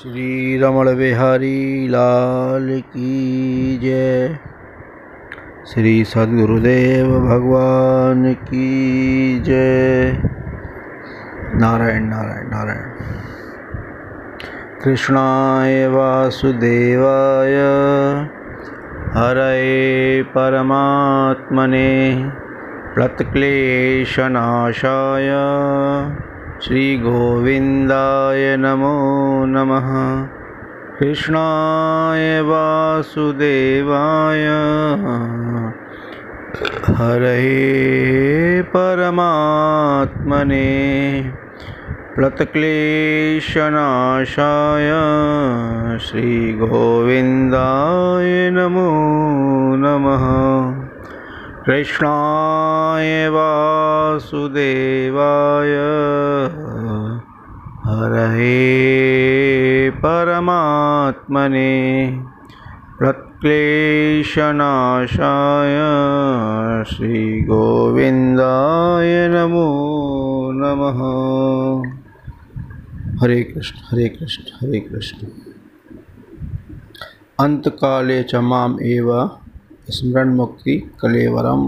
श्री रमण बिहारी लाल की जय। श्री सद्गुरुदेव भगवान की जय। नारायण नारायण नारायण। कृष्णाय वासुदेवाय हरये परमात्मने प्लत्क्लेशनाशाय श्री गोविंदाय नमो नमः। कृष्णाय वासुदेवाय हरये परमात्मने प्लत्क्लेशनाशाय श्री गोविंदाय नमो नमः। कृष्णाय वासुदेवाय हरये परमात्मने प्लत्क्लेशनाशाय श्री गोविंदाय नमो नमः। हरे कृष्ण हरे कृष्ण हरे कृष्ण। अंतकाले च माम् एव स्मरण मुक्ति कलेवरम।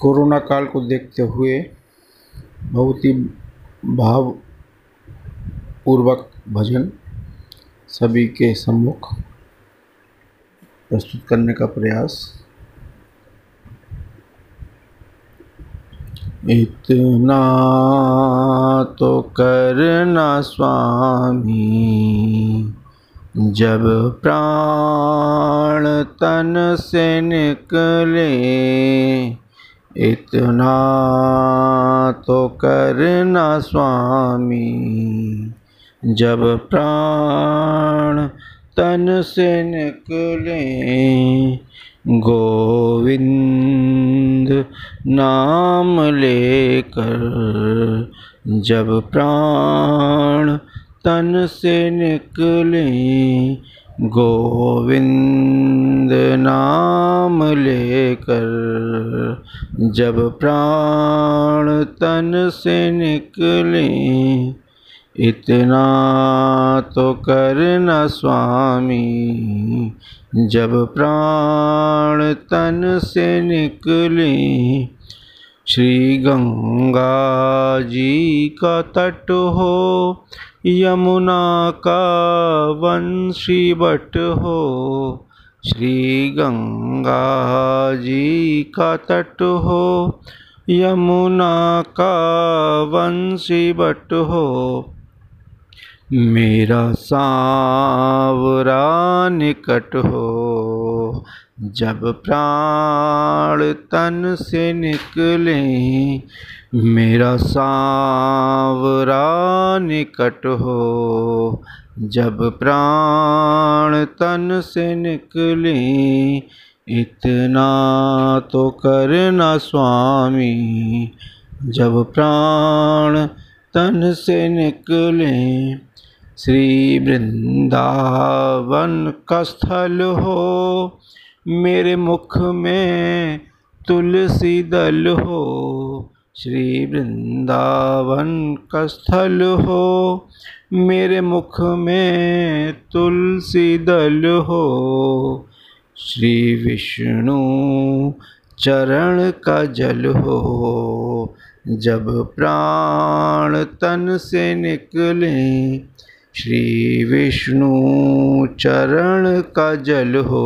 कोरोना काल को देखते हुए बहुत ही भावपूर्वक भजन सभी के सम्मुख प्रस्तुत करने का प्रयास। इतना तो करना स्वामी, जब प्राण तन से निकले। इतना तो करना स्वामी, जब प्राण तन से निकले। गोविंद नाम लेकर जब प्राण तन से निकले। गोविंद नाम लेकर जब प्राण तन से निकले। इतना तो करना स्वामी, जब प्राण तन से निकले। श्री गंगा जी का तट हो, यमुना का वंशीवट हो। श्री गंगा जी का तट हो, यमुना का वंशीवट हो। मेरा सांवरा निकट हो, जब प्राण तन से निकले। मेरा सांवरा निकट हो, जब प्राण तन से निकले। इतना तो करना स्वामी, जब प्राण तन से निकले। श्री वृंदावन का स्थल हो, मेरे मुख में तुलसी दल हो। श्री वृंदावन का स्थल हो, मेरे मुख में तुलसी दल हो। श्री विष्णु चरण का जल हो, जब प्राण तन से निकले। श्री विष्णु चरण का जल हो,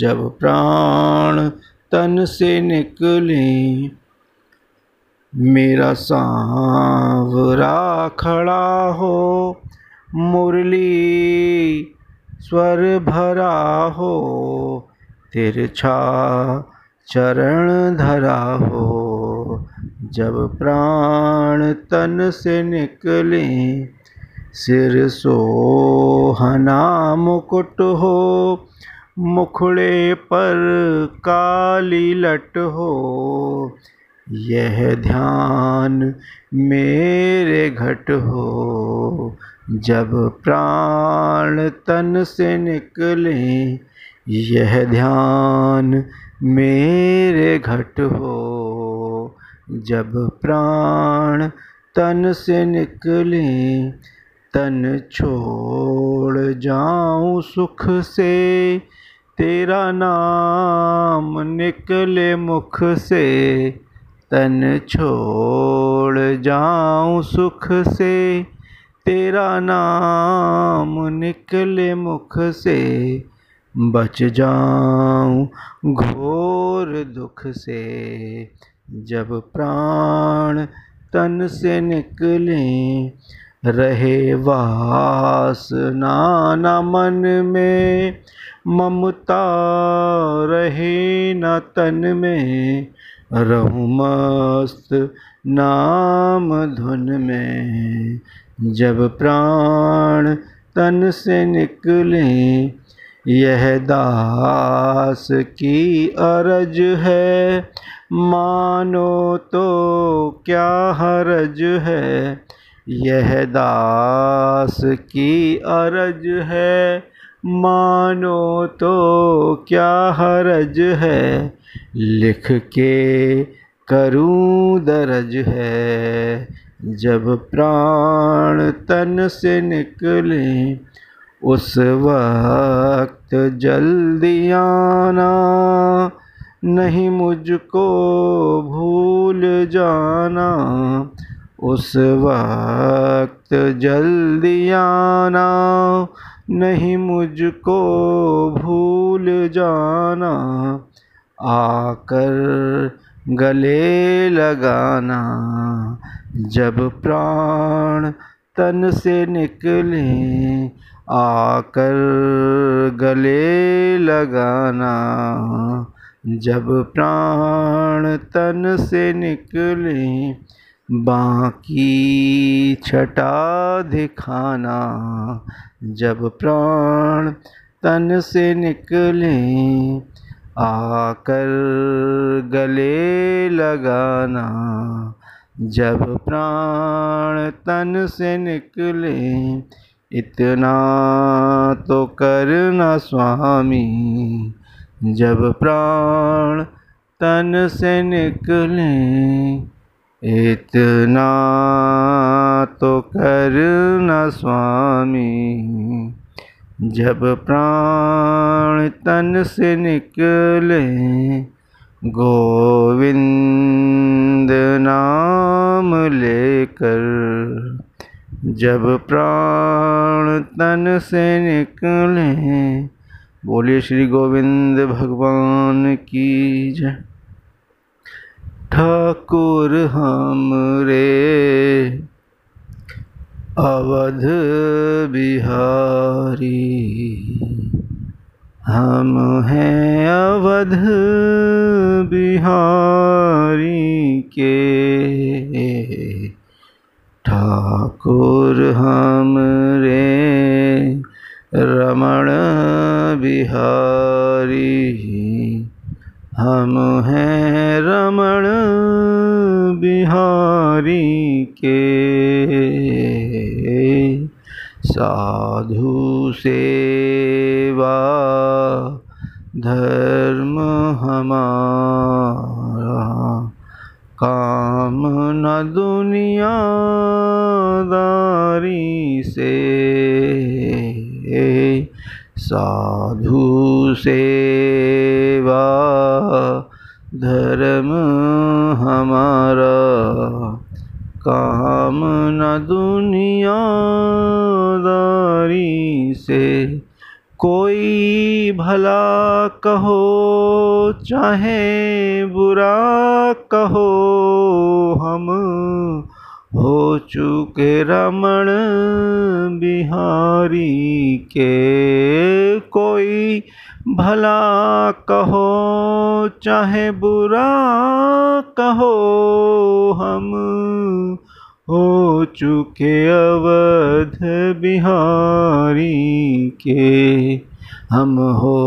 जब प्राण तन से निकले। मेरा सांवरा खड़ा हो, मुरली स्वर भरा हो। तिरछा चरण धरा हो, जब प्राण तन से निकले। सिर सोहना मुकुट हो, मुखड़े पर काली लट हो। यह ध्यान मेरे घट हो, जब प्राण तन से निकले। यह ध्यान मेरे घट हो, जब प्राण तन से निकले तन छोड़ जाऊं सुख से, तेरा नाम निकले मुख से। तन छोड़ जाऊं सुख से, तेरा नाम निकले मुख से। बच जाऊं घोर दुख से, जब प्राण तन से निकले। रहे वासना न मन में, ममता रहे न तन में। रहूं मस्त नाम धुन में, जब प्राण तन से निकले। यह दास की अरज है, मानो तो क्या हरज है। यह दास की अरज है, मानो तो क्या हरज है। लिख के करूं दर्ज है, जब प्राण तन से निकले। उस वक्त जल्दी आना, नहीं मुझको भूल जाना। उस वक्त जल्दी आना, नहीं मुझको भूल जाना। आकर गले लगाना, जब प्राण तन से निकले। आकर गले लगाना, जब प्राण तन से निकले। बाकी छटा दिखाना, जब प्राण तन से निकले। आकर गले लगाना, जब प्राण तन से निकले। इतना तो करना स्वामी, जब प्राण तन से निकले। इतना तो करना स्वामी, जब प्राण तन से निकले। गोविंद नाम लेकर, जब प्राण तन से निकले। बोलिए श्री गोविंद भगवान की जय। ठाकुर हमरे अवध बिहारी, हम हैं अवध बिहारी के। ठाकुर हमरे रमण बिहारी, हम हैं रमण बिहारी के। साधु सेवा धर्म हमारा, काम न दुनियादारी से। साधु सेवा धर्म हमारा, काम न दुनियादारी से। कोई भला कहो चाहे बुरा कहो, हम हो चुके रमण बिहारी के। कोई भला कहो चाहे बुरा कहो, हम हो चुके अवध बिहारी के। हम हो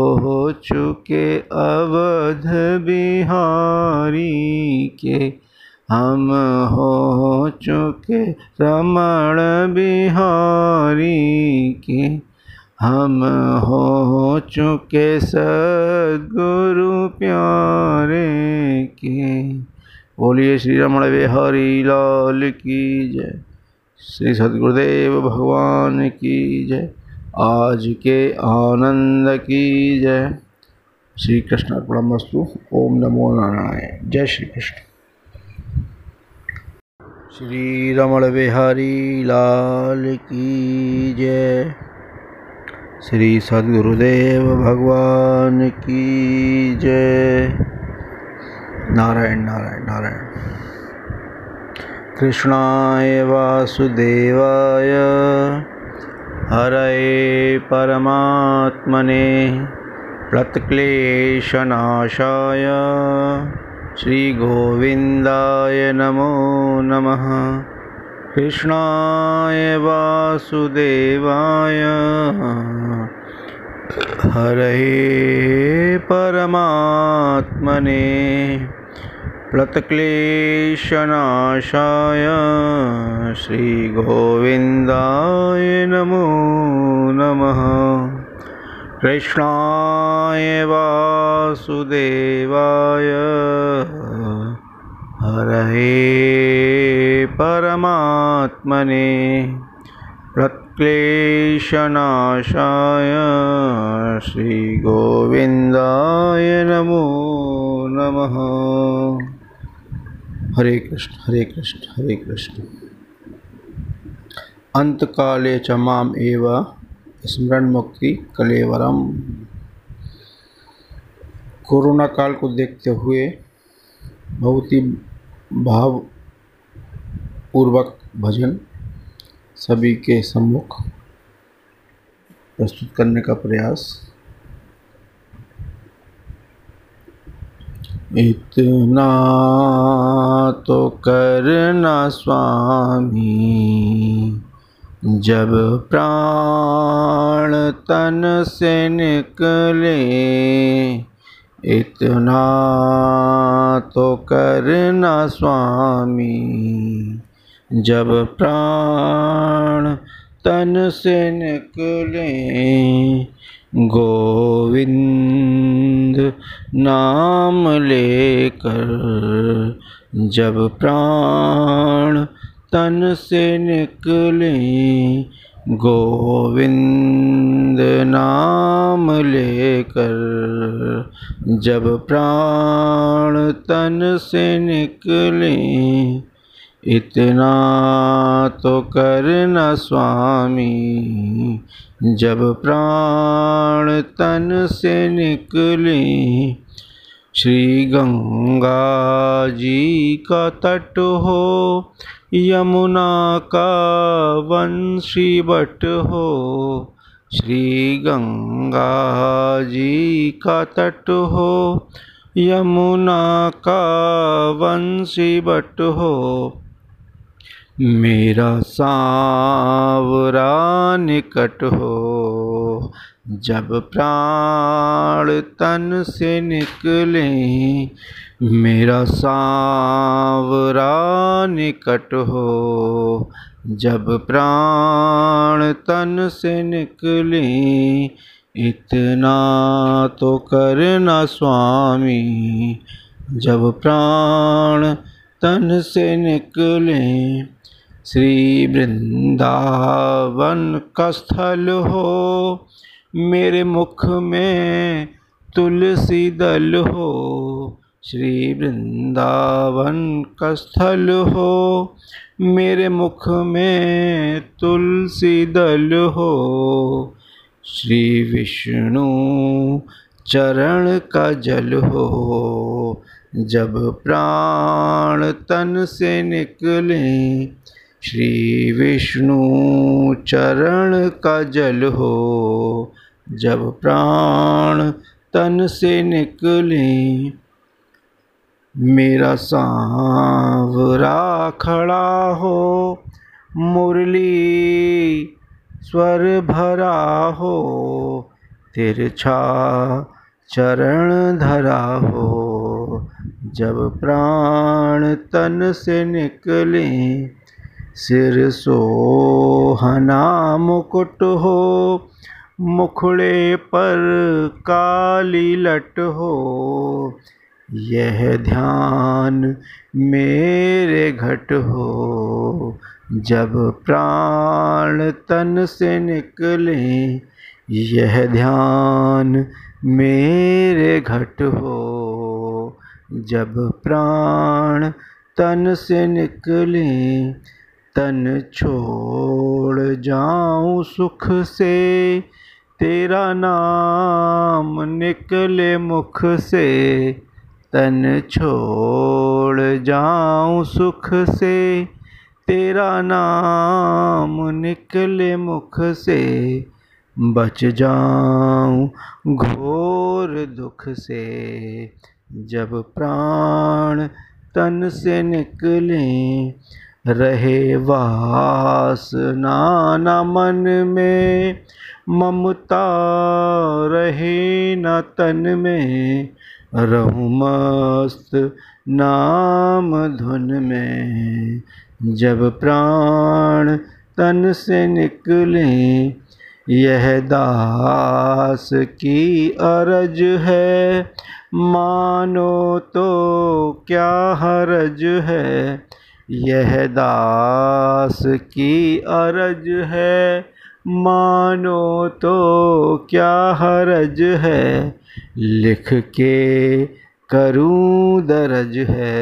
चुके अवध बिहारी के। हम हो चुके रमण बिहारी के। हम हो चुके सद्गुरु प्यारे के। बोलिए श्री रमण बिहारी लाल की जय, श्री सद्गुरुदेव भगवान की जय, आज के आनंद की जय। श्री कृष्ण अर्पणमस्तु। ओम नमो नारायण। जय श्री कृष्ण। श्री रमण बिहारी लाल की जय, श्री सद्गुरुदेव भगवान की जय। नारायण नारायण नारायण। कृष्णाय वासुदेवाय हरये परमात्मने प्लत्क्लेशनाशाय श्री गोविंदाय नमो नमः। कृष्णाय वासुदेवाय हरये परमात्मने प्लतक्लेशनाशाय श्री गोविंदाय नमो नमः। कृष्णाय वासुदेवाय हरये परमात्मने प्लतक्लेशनाशाय श्री गोविंदाय नमो नमः। हरे कृष्ण हरे कृष्ण हरे कृष्ण। अंतकाले च माम एव स्मरण मुक्ति कलेवरम। कोरोना काल को देखते हुए बहुत ही भावपूर्वक भजन सभी के सम्मुख प्रस्तुत करने का प्रयास। इतना तो करना स्वामी, जब प्राण तन से निकले। इतना तो करना स्वामी, जब प्राण तन से निकले। गोविंद नाम लेकर जब प्राण तन से निकले। गोविंद नाम लेकर जब प्राण तन से निकले। इतना तो करना स्वामी, जब प्राण तन से निकले। श्री गंगा जी का तट हो, यमुना का वंशी बट हो। श्री गंगा जी का तट हो, यमुना का वंशी बट हो। मेरा सांवरा निकट हो, जब प्राण तन से निकले। मेरा सांवरा निकट हो, जब प्राण तन से निकले। इतना तो करना स्वामी, जब प्राण तन से निकले। श्री वृंदावन का स्थल हो, मेरे मुख में तुलसी दल हो। श्री वृंदावन का स्थल हो, मेरे मुख में तुलसी दल हो। श्री विष्णु चरण का जल हो, जब प्राण तन से निकले। श्री विष्णु चरण का जल हो, जब प्राण तन से निकले। मेरा सांवरा खड़ा हो, मुरली स्वर भरा हो। तिरछा चरण धरा हो, जब प्राण तन से निकले। सिर सोहना मुकुट हो, मुखड़े पर काली लट हो। यह ध्यान मेरे घट हो। जब प्राण तन से निकले यह ध्यान मेरे घट हो। जब प्राण तन से निकले तन छोड़ जाऊं सुख से, तेरा नाम निकले मुख से। तन छोड़ जाऊं सुख से, तेरा नाम निकले मुख से। बच जाऊं घोर दुख से, जब प्राण तन से निकले। रहे वासना न मन में, ममता रहे न तन में। रहूं मस्त नाम धुन में, जब प्राण तन से निकले। यह दास की अरज है, मानो तो क्या हरज है। यह दास की अरज है, मानो तो क्या हरज है। लिख के करूं दर्ज है,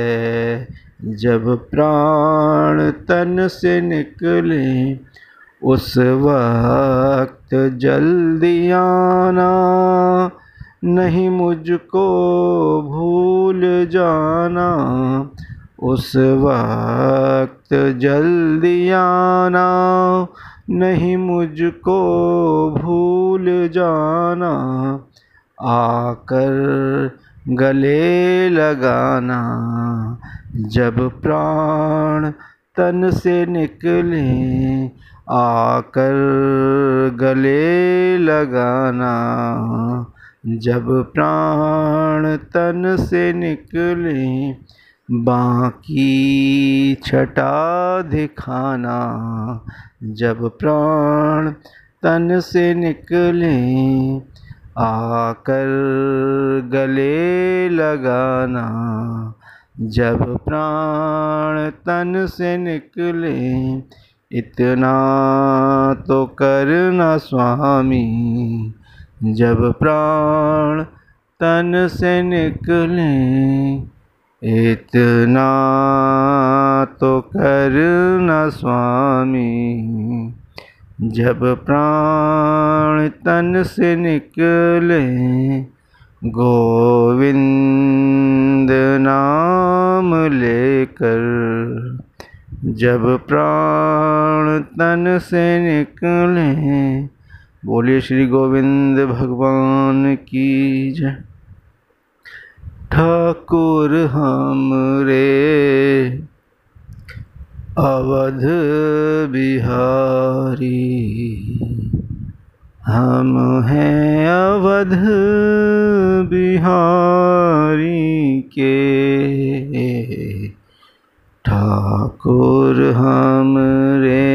जब प्राण तन से निकले। उस वक्त जल्दी आना, नहीं मुझको भूल जाना। उस वक्त जल्दी आना, नहीं मुझको भूल जाना। आकर गले लगाना, जब प्राण तन से निकले। आकर गले लगाना, जब प्राण तन से निकले। बाकी छटा दिखाना, जब प्राण तन से निकले। आकर गले लगाना, जब प्राण तन से निकले। इतना तो करना स्वामी, जब प्राण तन से निकले। इतना तो करना स्वामी, जब प्राण तन से निकले। गोविंद नाम लेकर, जब प्राण तन से निकले। बोलिए श्री गोविंद भगवान की जय। ठाकुर हमरे अवध बिहारी, हम हैं अवध बिहारी के। ठाकुर हमरे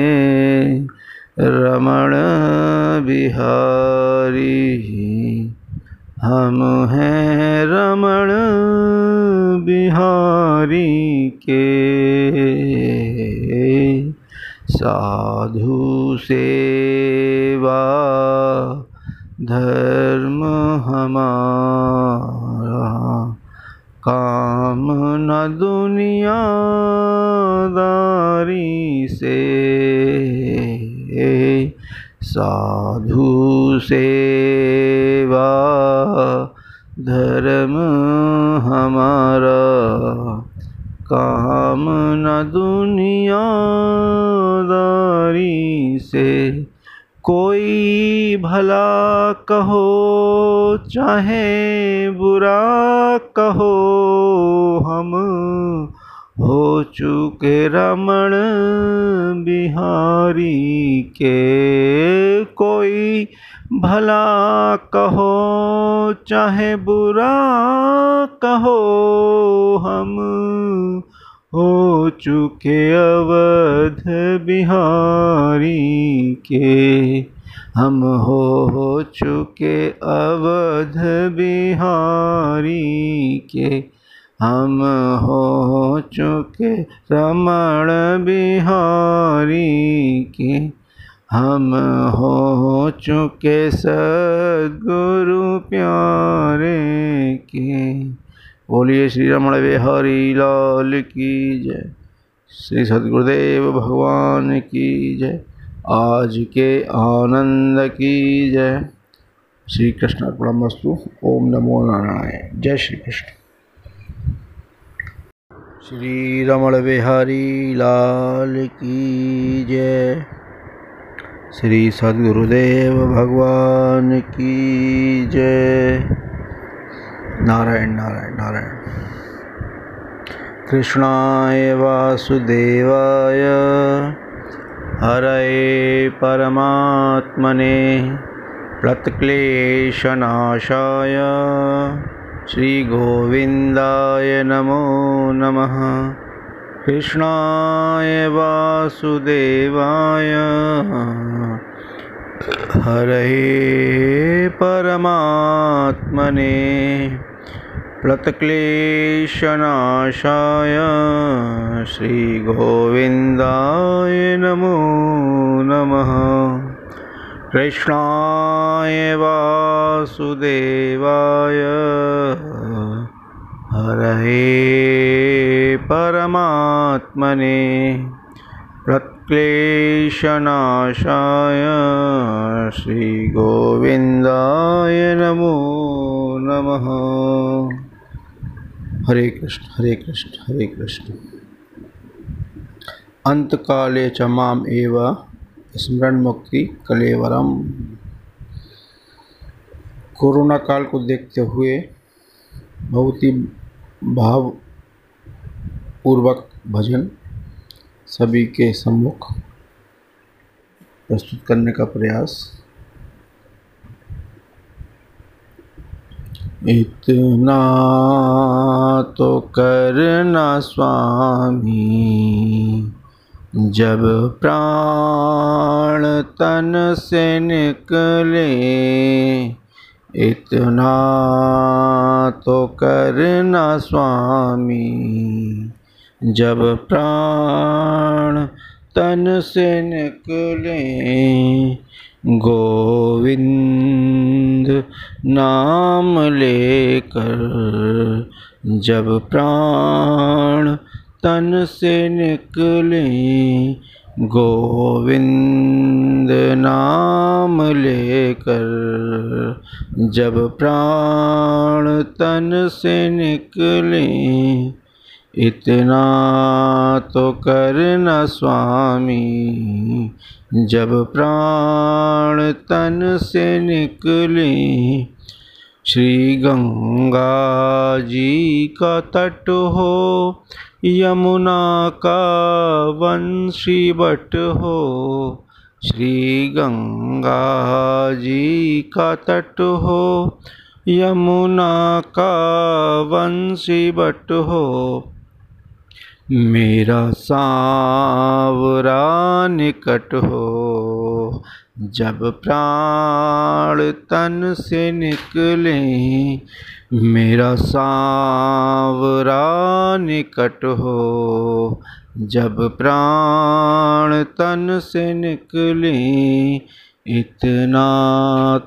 रमण बिहारी, हम हैं रमण बिहारी के। साधु सेवा धर्म हमारा, काम न दुनियादारी से। साधु सेवा धर्म हमारा, काम न दुनियादारी से। कोई भला कहो चाहे बुरा कहो, हम हो चुके रमण बिहारी के। कोई भला कहो चाहे बुरा कहो, हम हो चुके अवध बिहारी के। हम हो चुके अवध बिहारी के। हम हो चुके रमण बिहारी के, हम हो चुके सद्गुरु प्यारे के। बोलिए श्री रमण बिहारी लाल की जय, श्री सद्गुरुदेव भगवान की जय, आज के आनंद की जय। श्री कृष्ण परमस्तु। ओम नमो नारायण। जय श्री कृष्ण। श्री रमण बिहारी लाल की जय, श्री सद्गुरुदेव भगवान की जय। नारायण नारायण नारायण। कृष्णाय वासुदेवाय हरये परमात्मने प्लतक्लेशनाशाय श्री गोविंदाय नमो नमः। कृष्णाय वासुदेवाय हरये परमात्मने प्लतक्लेशनाशाय श्री गोविंदाय नमो नमः। कृष्णाय वासुदेवाय हरये परमात्मने प्लतक्लेशनाशाय श्री गोविंदाय नमो नमः। हरे कृष्ण हरे कृष्ण हरे कृष्ण। अंतकाले च माम् एव स्मरण मुक्ति कलेवरम। कोरोना काल को देखते हुए बहुत ही भावपूर्वक भजन सभी के सम्मुख प्रस्तुत करने का प्रयास। इतना तो करना स्वामी, जब प्राण तन से निकले। इतना तो करना स्वामी, जब प्राण तन से निकले। गोविंद नाम लेकर जब प्राण तन से निकले। गोविंद नाम लेकर जब प्राण तन से निकले। इतना तो करना स्वामी, जब प्राण तन से निकले। श्री गंगा जी का तट हो, यमुना का वंशी बट हो। श्री गंगा जी का तट हो, यमुना का वंशी बट हो। मेरा सांवरा निकट हो, जब प्राण तन से निकले। मेरा सांवरा निकट हो, जब प्राण तन से निकले। इतना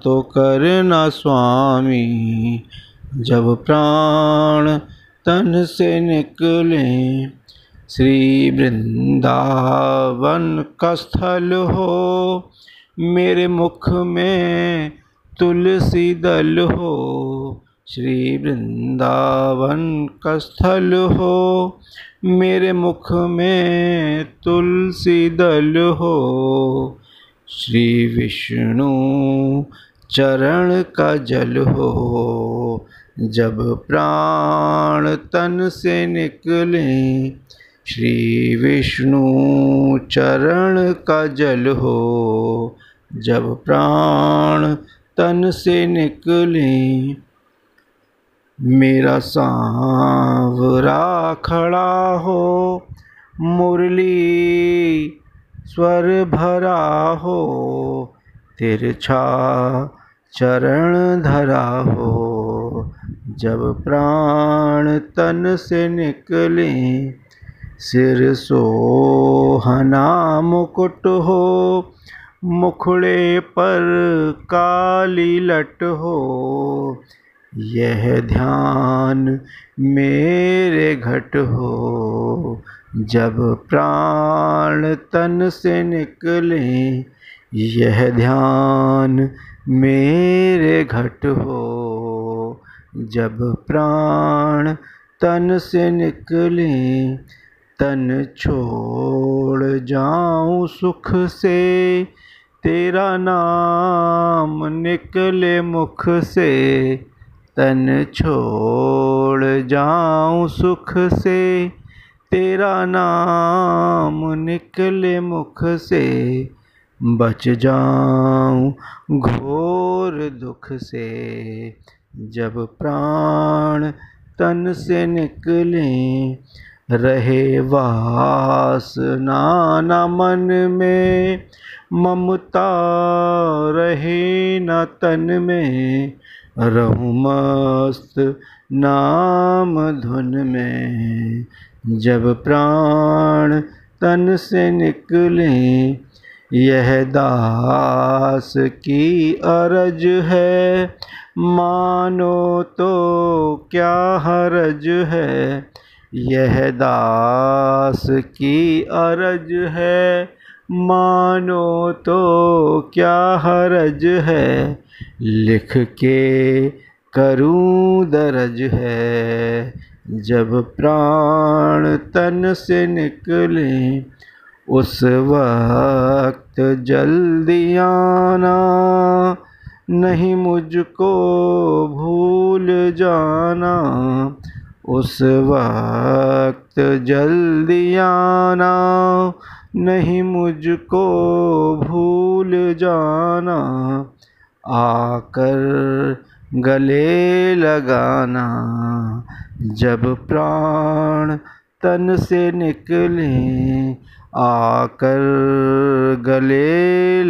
तो करना स्वामी, जब प्राण तन से निकले। श्री वृंदावन का स्थल हो, मेरे मुख में तुलसी दल हो। श्री वृंदावन का स्थल हो, मेरे मुख में तुलसी दल हो। श्री विष्णु चरण का जल हो, जब प्राण तन से निकले। श्री विष्णु चरण का जल हो, जब प्राण तन से निकले। मेरा सांवरा खड़ा हो, मुरली स्वर भरा हो। तिरछा चरण धरा हो, जब प्राण तन से निकले सिर सोहना मुकुट हो, मुखड़े पर काली लट हो, यह ध्यान मेरे घट हो। जब प्राण तन से निकले यह ध्यान मेरे घट हो। जब प्राण तन से निकले तन छोड़ जाऊं सुख से, तेरा नाम निकले मुख से। तन छोड़ जाऊं सुख से, तेरा नाम निकले मुख से। बच जाऊं घोर दुख से, जब प्राण तन से निकले। रहे वासना न मन में, ममता रहे न तन में। रहूं मस्त नाम धुन में, जब प्राण तन से निकले। यह दास की अरज है, मानो तो क्या हरज है। यह दास की अरज है, मानो तो क्या हरज है। लिख के करूं दर्ज है, जब प्राण तन से निकले। उस वक्त जल्दी आना, नहीं मुझको भूल जाना। उस वक्त जल्दी आना, नहीं मुझको भूल जाना। आकर गले लगाना, जब प्राण तन से निकले। आकर गले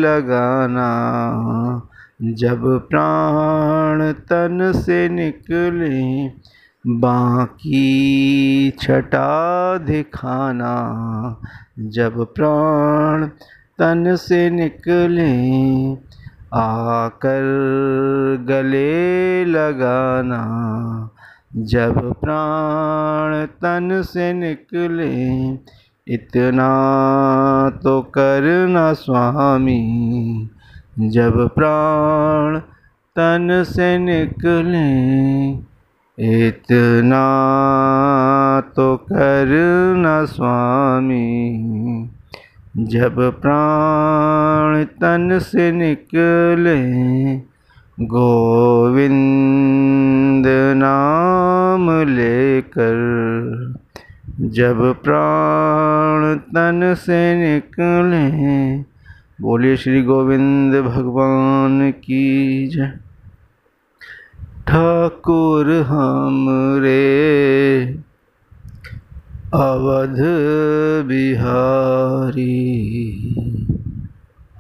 लगाना, जब प्राण तन से निकले। बाकी छटा दिखाना, जब प्राण तन से निकले। आकर गले लगाना, जब प्राण तन से निकले। इतना तो करना स्वामी, जब प्राण तन से निकले। इतना तो करना स्वामी, जब प्राण तन से निकले। गोविंद नाम लेकर, जब प्राण तन से निकले। बोलिए श्री गोविंद भगवान की जय। ठाकुर हमरे अवध बिहारी,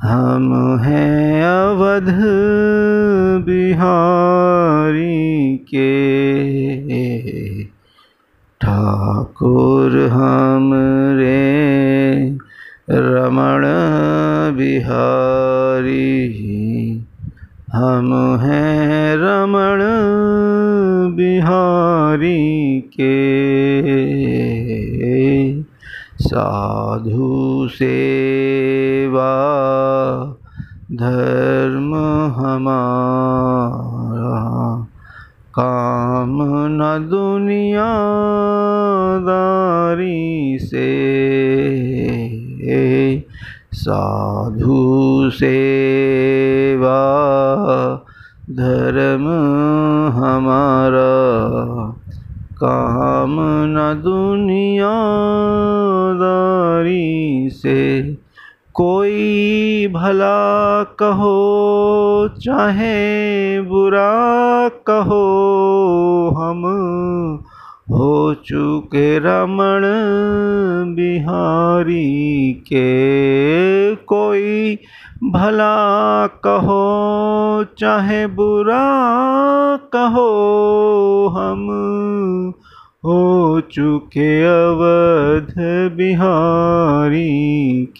हम हैं अवध बिहारी के। ठाकुर हमरे रमण बिहारी, हम हैं रमण बिहारी के। साधु सेवा धर्म हमारा, काम न दुनियादारी से। साधु सेवा धर्म हमारा, काम न दुनियादारी से। कोई भला कहो चाहे बुरा कहो, हम हो चुके रमण बिहारी के। कोई भला कहो चाहे बुरा कहो, हम हो चुके अवध बिहारी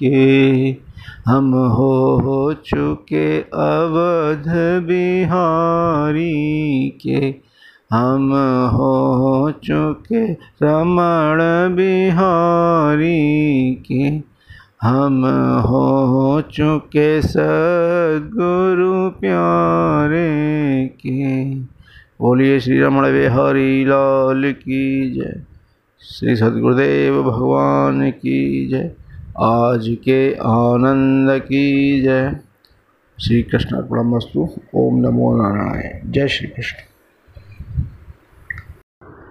के, हम हो चुके अवध बिहारी के, हम हो चुके रमण बिहारी के, हम हो चुके सद्गुरु प्यारे के। बोलिए श्री रमण बिहारी लाल की जय, श्री सद्गुरुदेव भगवान की जय, आज के आनंद की जय। श्री कृष्णार्पणमस्तु। ओम नमो नारायण। जय श्री कृष्ण।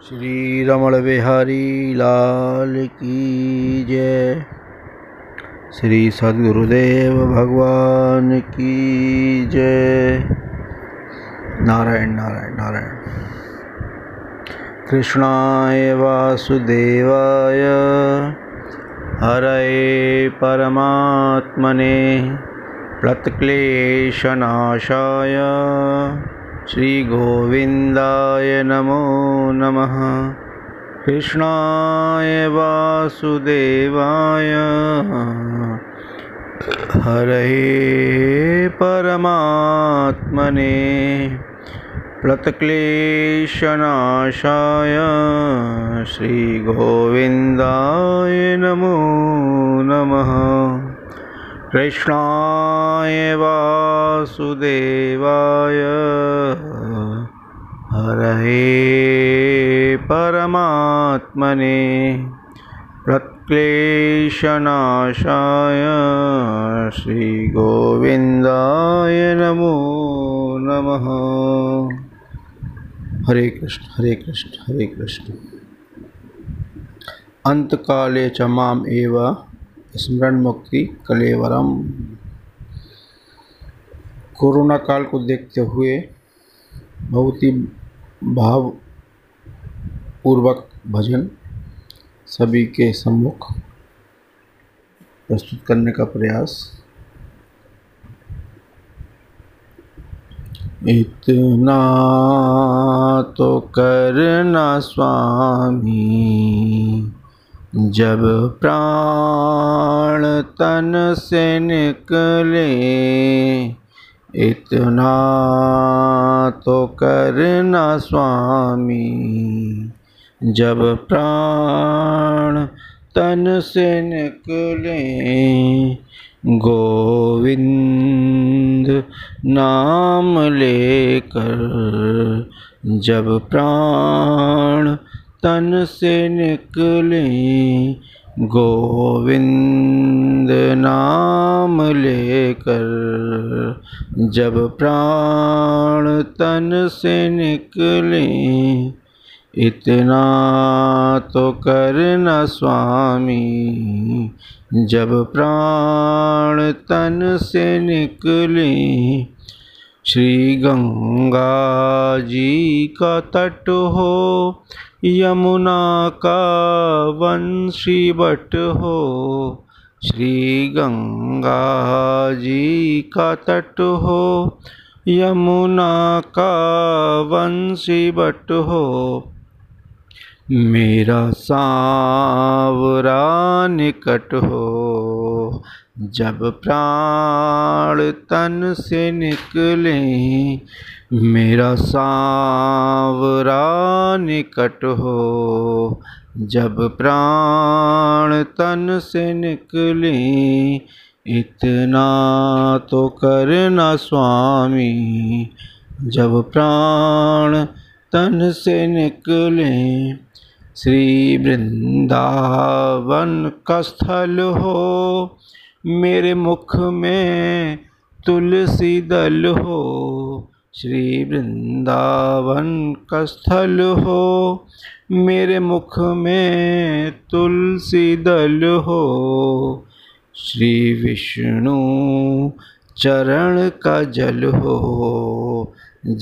श्री रमण बिहारी लाल की जय, श्री सद्गुरुदेव भगवान की जय। नारायण नारायण नारायण। कृष्णाय वासुदेवाय हरे परमात्मने प्लत्क्लेशनाशाय श्री गोविंदाय नमो नमः। कृष्णाय वासुदेवाय हरे परमात्मने प्लतक्लेशनाशाय श्री गोविंदाय नमो नमः। कृष्णाय वासुदेवाय हरे परमात्मने प्लतक्लेशनाशाय श्री गोविंदाय नमो नमः। हरे कृष्ण हरे कृष्ण हरे कृष्ण। अंतकाले च माम् एव स्मरण मुक्ति कलेवरम। कोरोना काल को देखते हुए बहुत ही भावपूर्वक भजन सभी के सम्मुख प्रस्तुत करने का प्रयास। इतना तो करना स्वामी जब प्राण तन से निकले, इतना तो करना स्वामी जब प्राण तन से निकले, गोविंद नाम लेकर जब प्राण तन से निकले, गोविंद नाम लेकर जब प्राण तन से निकले, इतना तो करना स्वामी जब प्राण तन से निकले। श्री गंगा जी का तट हो, यमुना का वंशी बट हो, श्री गंगा जी का तट हो, यमुना का वंशी बट हो, मेरा सांवरा निकट हो जब प्राण तन से निकले, मेरा सांवरा निकट हो जब प्राण तन से निकले, इतना तो करना स्वामी जब प्राण तन से निकले। श्री वृंदावन का स्थल हो, मेरे मुख में तुलसी दल हो, श्री वृंदावन का स्थल हो, मेरे मुख में तुलसी दल हो, श्री विष्णु चरण का जल हो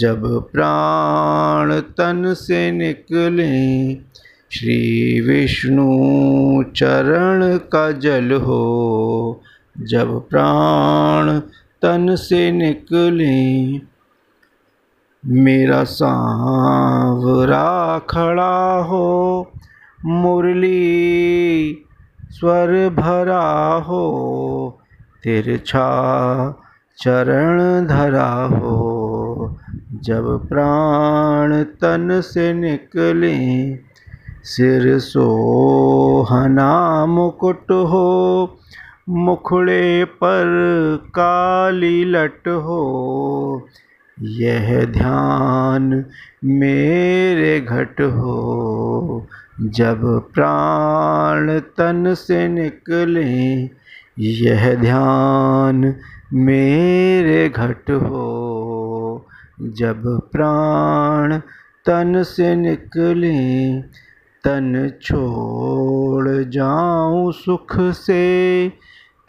जब प्राण तन से निकले, श्री विष्णु चरण का जल हो जब प्राण तन से निकलें। मेरा सांवरा खड़ा हो, मुरली स्वर भरा हो, तिरछा चरण धरा हो। जब प्राण तन से निकलें, सिर सोहना मुकुट हो, मुखड़े पर काली लट हो। यह ध्यान मेरे घट हो। जब प्राण तन से निकलें, यह ध्यान मेरे घट हो। जब प्राण तन से निकलें, तन छोड़ जाऊं सुख से,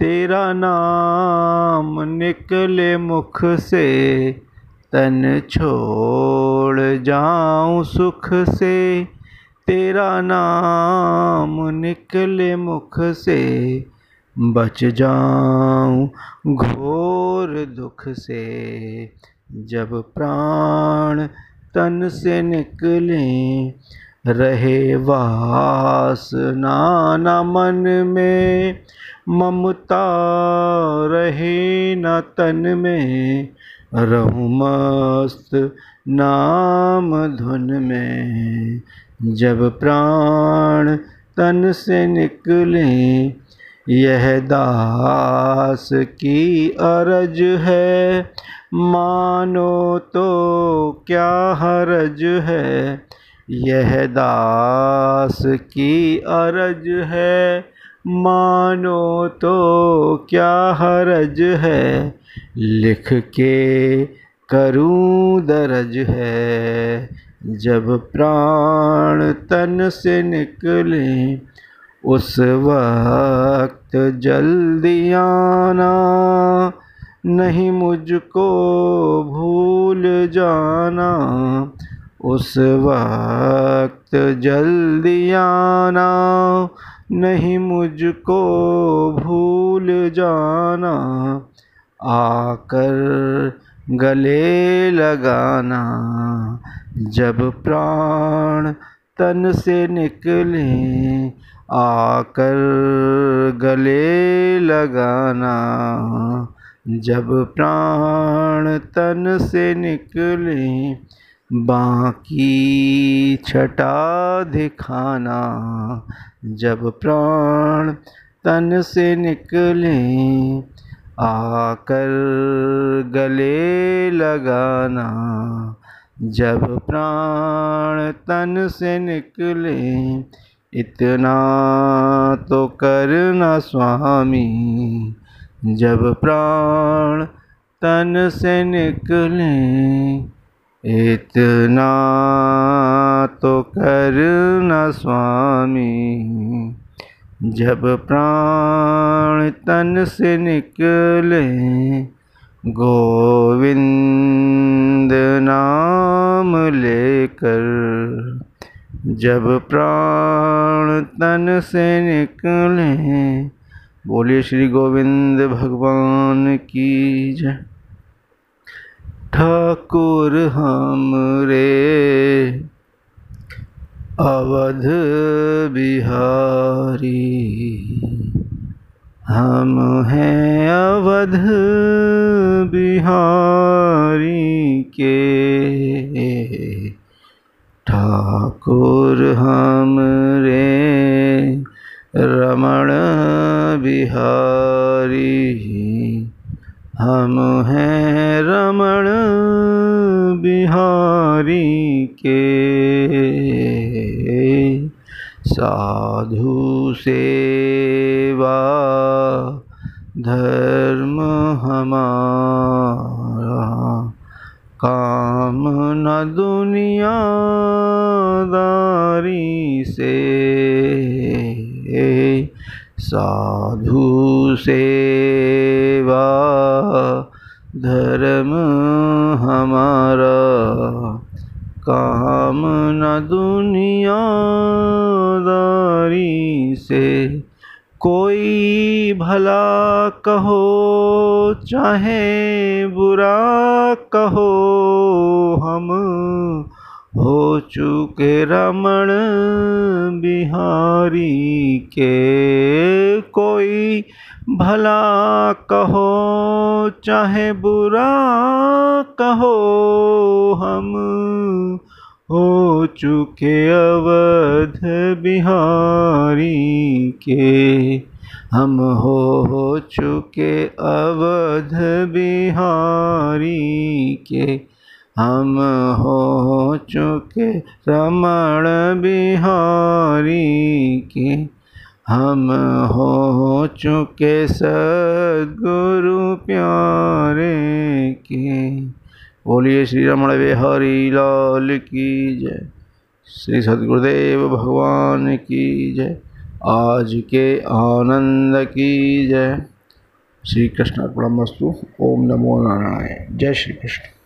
तेरा नाम निकले मुख से। तन छोड़ जाऊं सुख से, तेरा नाम निकले मुख से। बच जाऊं घोर दुख से। जब प्राण तन से निकलें, रहे वासना न मन में, ममता रहे न तन में। रहूं मस्त नाम धुन में। जब प्राण तन से निकलें, यह दास की अरज है, मानो तो क्या हरज है। यह दास की अरज है, मानो तो क्या हरज है। लिख के करूं दर्ज है। जब प्राण तन से निकलें, उस वक्त जल्दी आना, नहीं मुझको भूल जाना। उस वक्त जल्दी आना, नहीं मुझको भूल जाना। आकर गले लगाना। जब प्राण तन से निकलें, आकर गले लगाना। जब प्राण तन से निकलें, बाकी छटा दिखाना। जब प्राण तन से निकलें, आकर गले लगाना। जब प्राण तन से निकलें, इतना तो करना स्वामी। जब प्राण तन से निकलें, इतना तो करना स्वामी। जब प्राण तन से निकलें, गोविंद नाम लेकर। जब प्राण तन से निकलें, बोलिए श्री गोविंद भगवान की जय। ठाकुर हमरे अवध बिहारी, हम हैं अवध बिहारी के। ठाकुर हमरे रमण बिहारी, हम हैं रमण बिहारी के। साधु सेवा धर्म हमारा, काम न दुनियादारी से। साधु सेवा धर्म हमारा, काम न दुनियादारी से। कोई भला कहो चाहे बुरा कहो, हम हो चुके रमण बिहारी के। कोई भला कहो चाहे बुरा कहो, हम हो चुके अवध बिहारी के। हम हो चुके अवध बिहारी के। हम हो चुके रमण बिहारी के। हम हो चुके सद्गुरु प्यारे के। बोलिए श्री रमण बिहारी लाल की जय, श्री सद्गुरुदेव भगवान की जय, आज के आनंद की जय। श्री कृष्णार्पणमस्तु। ओम नमो नारायण। जय श्री कृष्ण।